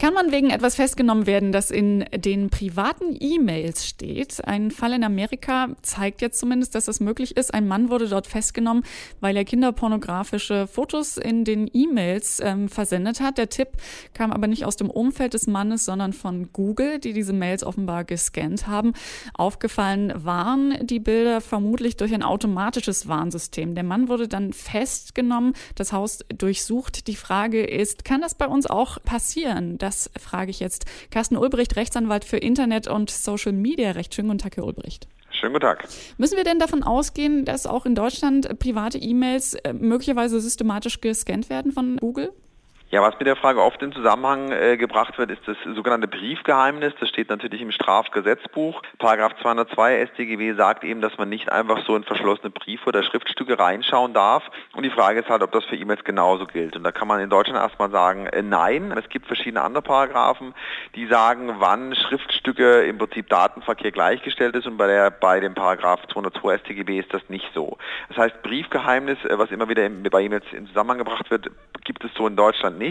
Kann man wegen etwas festgenommen werden, das in den privaten E-Mails steht? Ein Fall in Amerika zeigt jetzt zumindest, dass das möglich ist. Ein Mann wurde dort festgenommen, weil er kinderpornografische Fotos in den E-Mails versendet hat. Der Tipp kam aber nicht aus dem Umfeld des Mannes, sondern von Google, die diese Mails offenbar gescannt haben. Aufgefallen waren die Bilder vermutlich durch ein automatisches Warnsystem. Der Mann wurde dann festgenommen, das Haus durchsucht. Die Frage ist, kann das bei uns auch passieren? Das frage ich jetzt Carsten Ulbricht, Rechtsanwalt für Internet und Social Media Recht. Schönen guten Tag, Herr Ulbricht. Schönen guten Tag. Müssen wir denn davon ausgehen, dass auch in Deutschland private E-Mails möglicherweise systematisch gescannt werden von Google? Ja, was mit der Frage oft in Zusammenhang gebracht wird, ist das sogenannte Briefgeheimnis. Das steht natürlich im Strafgesetzbuch. Paragraph 202 StGB sagt eben, dass man nicht einfach so in verschlossene Briefe oder Schriftstücke reinschauen darf. Und die Frage ist halt, ob das für E-Mails genauso gilt. Und da kann man in Deutschland erstmal sagen, nein. Es gibt verschiedene andere Paragraphen, die sagen, wann Schriftstücke im Prinzip Datenverkehr gleichgestellt ist. Und bei dem Paragraph 202 StGB ist das nicht so. Das heißt, Briefgeheimnis, was immer wieder bei E-Mails in Zusammenhang gebracht wird, gibt es so in Deutschland nicht.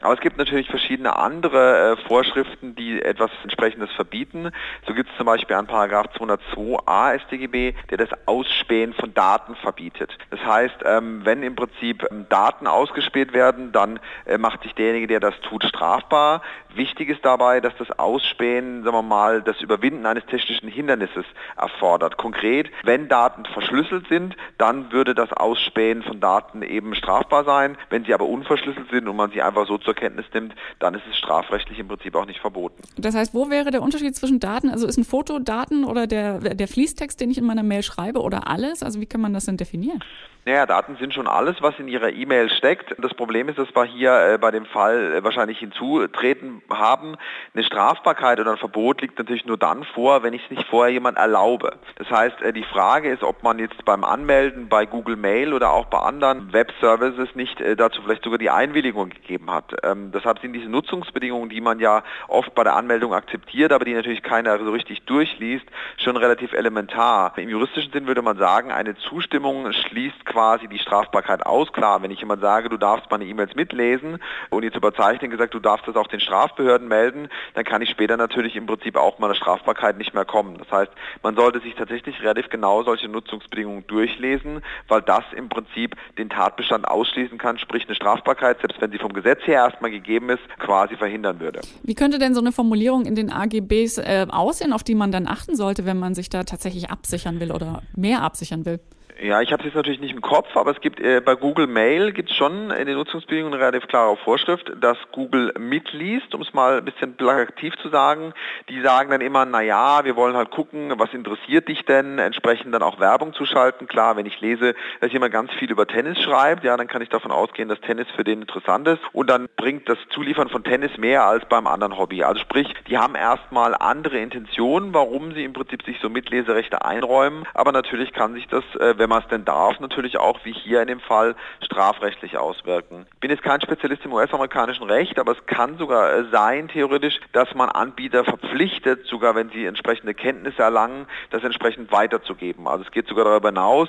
Aber es gibt natürlich verschiedene andere Vorschriften, die etwas Entsprechendes verbieten. So gibt es zum Beispiel einen Paragraph 202a StGB, der das Ausspähen von Daten verbietet. Das heißt, wenn im Prinzip Daten ausgespäht werden, dann macht sich derjenige, der das tut, strafbar. Wichtig ist dabei, dass das Ausspähen, sagen wir mal, das Überwinden eines technischen Hindernisses erfordert. Konkret, wenn Daten verschlüsselt sind, dann würde das Ausspähen von Daten eben strafbar sein. Wenn sie aber unverschlüsselt sind und man sie einfach so zur Kenntnis nimmt, dann ist es strafrechtlich im Prinzip auch nicht verboten. Das heißt, wo wäre der Unterschied zwischen Daten? Also ist ein Foto Daten oder der Fließtext, den ich in meiner Mail schreibe, oder alles? Also wie kann man das denn definieren? Naja, Daten sind schon alles, was in Ihrer E-Mail steckt. Das Problem ist, dass wir hier bei dem Fall wahrscheinlich hinzutreten haben. Eine Strafbarkeit oder ein Verbot liegt natürlich nur dann vor, wenn ich es nicht vorher jemand erlaube. Das heißt, die Frage ist, ob man jetzt beim Anmelden bei Google Mail oder auch bei anderen Web-Services nicht dazu vielleicht sogar die Einwilligung gegeben hat. Deshalb sind diese Nutzungsbedingungen, die man ja oft bei der Anmeldung akzeptiert, aber die natürlich keiner so richtig durchliest, schon relativ elementar. Im juristischen Sinn würde man sagen, eine Zustimmung schließt quasi die Strafbarkeit aus. Klar, wenn ich jemand sage, du darfst meine E-Mails mitlesen und jetzt überzeichnen gesagt, du darfst das auch den Strafbehörden melden, dann kann ich später natürlich im Prinzip auch meiner Strafbarkeit nicht mehr kommen. Das heißt, man sollte sich tatsächlich relativ genau solche Nutzungsbedingungen durchlesen, weil das im Prinzip den Tatbestand ausschließen kann, sprich eine Strafbarkeit, selbst wenn sie vom Gesetz her erstmal gegeben ist, quasi verhindern würde. Wie könnte denn so eine Formulierung in den AGBs aussehen, auf die man dann achten sollte, wenn man sich da tatsächlich absichern will oder mehr absichern will? Ja, ich habe es jetzt natürlich nicht im Kopf, aber es gibt bei Google Mail gibt es schon in den Nutzungsbedingungen eine relativ klare Vorschrift, dass Google mitliest, um es mal ein bisschen plakativ zu sagen. Die sagen dann immer, naja, wir wollen halt gucken, was interessiert dich denn, entsprechend dann auch Werbung zu schalten. Klar, wenn ich lese, dass jemand ganz viel über Tennis schreibt, ja, dann kann ich davon ausgehen, dass Tennis für den interessant ist und dann bringt das Zuliefern von Tennis mehr als beim anderen Hobby. Also sprich, die haben erstmal andere Intentionen, warum sie im Prinzip sich so Mitleserechte einräumen, aber natürlich kann sich das, wenn man es denn darf, natürlich auch, wie hier in dem Fall, strafrechtlich auswirken. Ich bin jetzt kein Spezialist im US-amerikanischen Recht, aber es kann sogar sein, theoretisch, dass man Anbieter verpflichtet, sogar wenn sie entsprechende Kenntnisse erlangen, das entsprechend weiterzugeben. Also es geht sogar darüber hinaus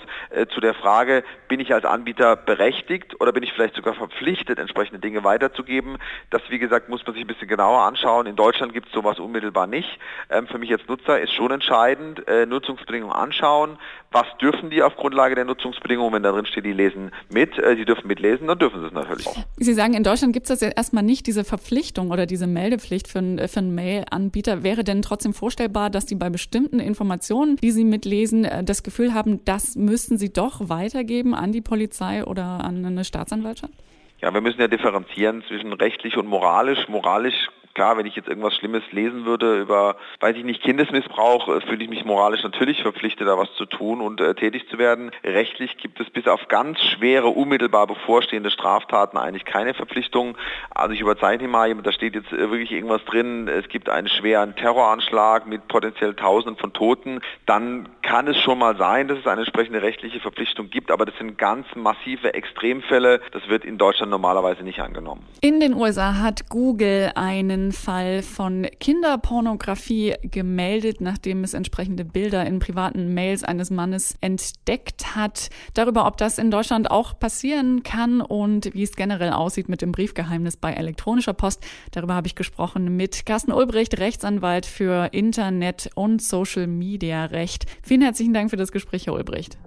zu der Frage, bin ich als Anbieter berechtigt oder bin ich vielleicht sogar verpflichtet, entsprechende Dinge weiterzugeben. Das, wie gesagt, muss man sich ein bisschen genauer anschauen. In Deutschland gibt es sowas unmittelbar nicht. Für mich als Nutzer ist schon entscheidend, Nutzungsbedingungen anschauen. Was dürfen die aufgrund der Nutzungsbedingungen, wenn da drin steht, die lesen mit, sie dürfen mitlesen, dann dürfen sie es natürlich auch. Sie sagen, in Deutschland gibt es das ja erstmal nicht, diese Verpflichtung oder diese Meldepflicht für einen Mail-Anbieter. Wäre denn trotzdem vorstellbar, dass die bei bestimmten Informationen, die sie mitlesen, das Gefühl haben, das müssten sie doch weitergeben an die Polizei oder an eine Staatsanwaltschaft? Ja, wir müssen ja differenzieren zwischen rechtlich und moralisch. Moralisch, klar, wenn ich jetzt irgendwas Schlimmes lesen würde über, weiß ich nicht, Kindesmissbrauch, fühle ich mich moralisch natürlich verpflichtet, da was zu tun und tätig zu werden. Rechtlich gibt es bis auf ganz schwere, unmittelbar bevorstehende Straftaten eigentlich keine Verpflichtung. Also ich überzeichne mal, da steht jetzt wirklich irgendwas drin, es gibt einen schweren Terroranschlag mit potenziell Tausenden von Toten. Dann kann es schon mal sein, dass es eine entsprechende rechtliche Verpflichtung gibt, aber das sind ganz massive Extremfälle. Das wird in Deutschland normalerweise nicht angenommen. In den USA hat Google einen einen Fall von Kinderpornografie gemeldet, nachdem es entsprechende Bilder in privaten Mails eines Mannes entdeckt hat. Darüber, ob das in Deutschland auch passieren kann und wie es generell aussieht mit dem Briefgeheimnis bei elektronischer Post, darüber habe ich gesprochen mit Carsten Ulbricht, Rechtsanwalt für Internet- und Social-Media-Recht. Vielen herzlichen Dank für das Gespräch, Herr Ulbricht.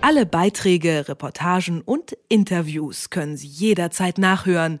Alle Beiträge, Reportagen und Interviews können Sie jederzeit nachhören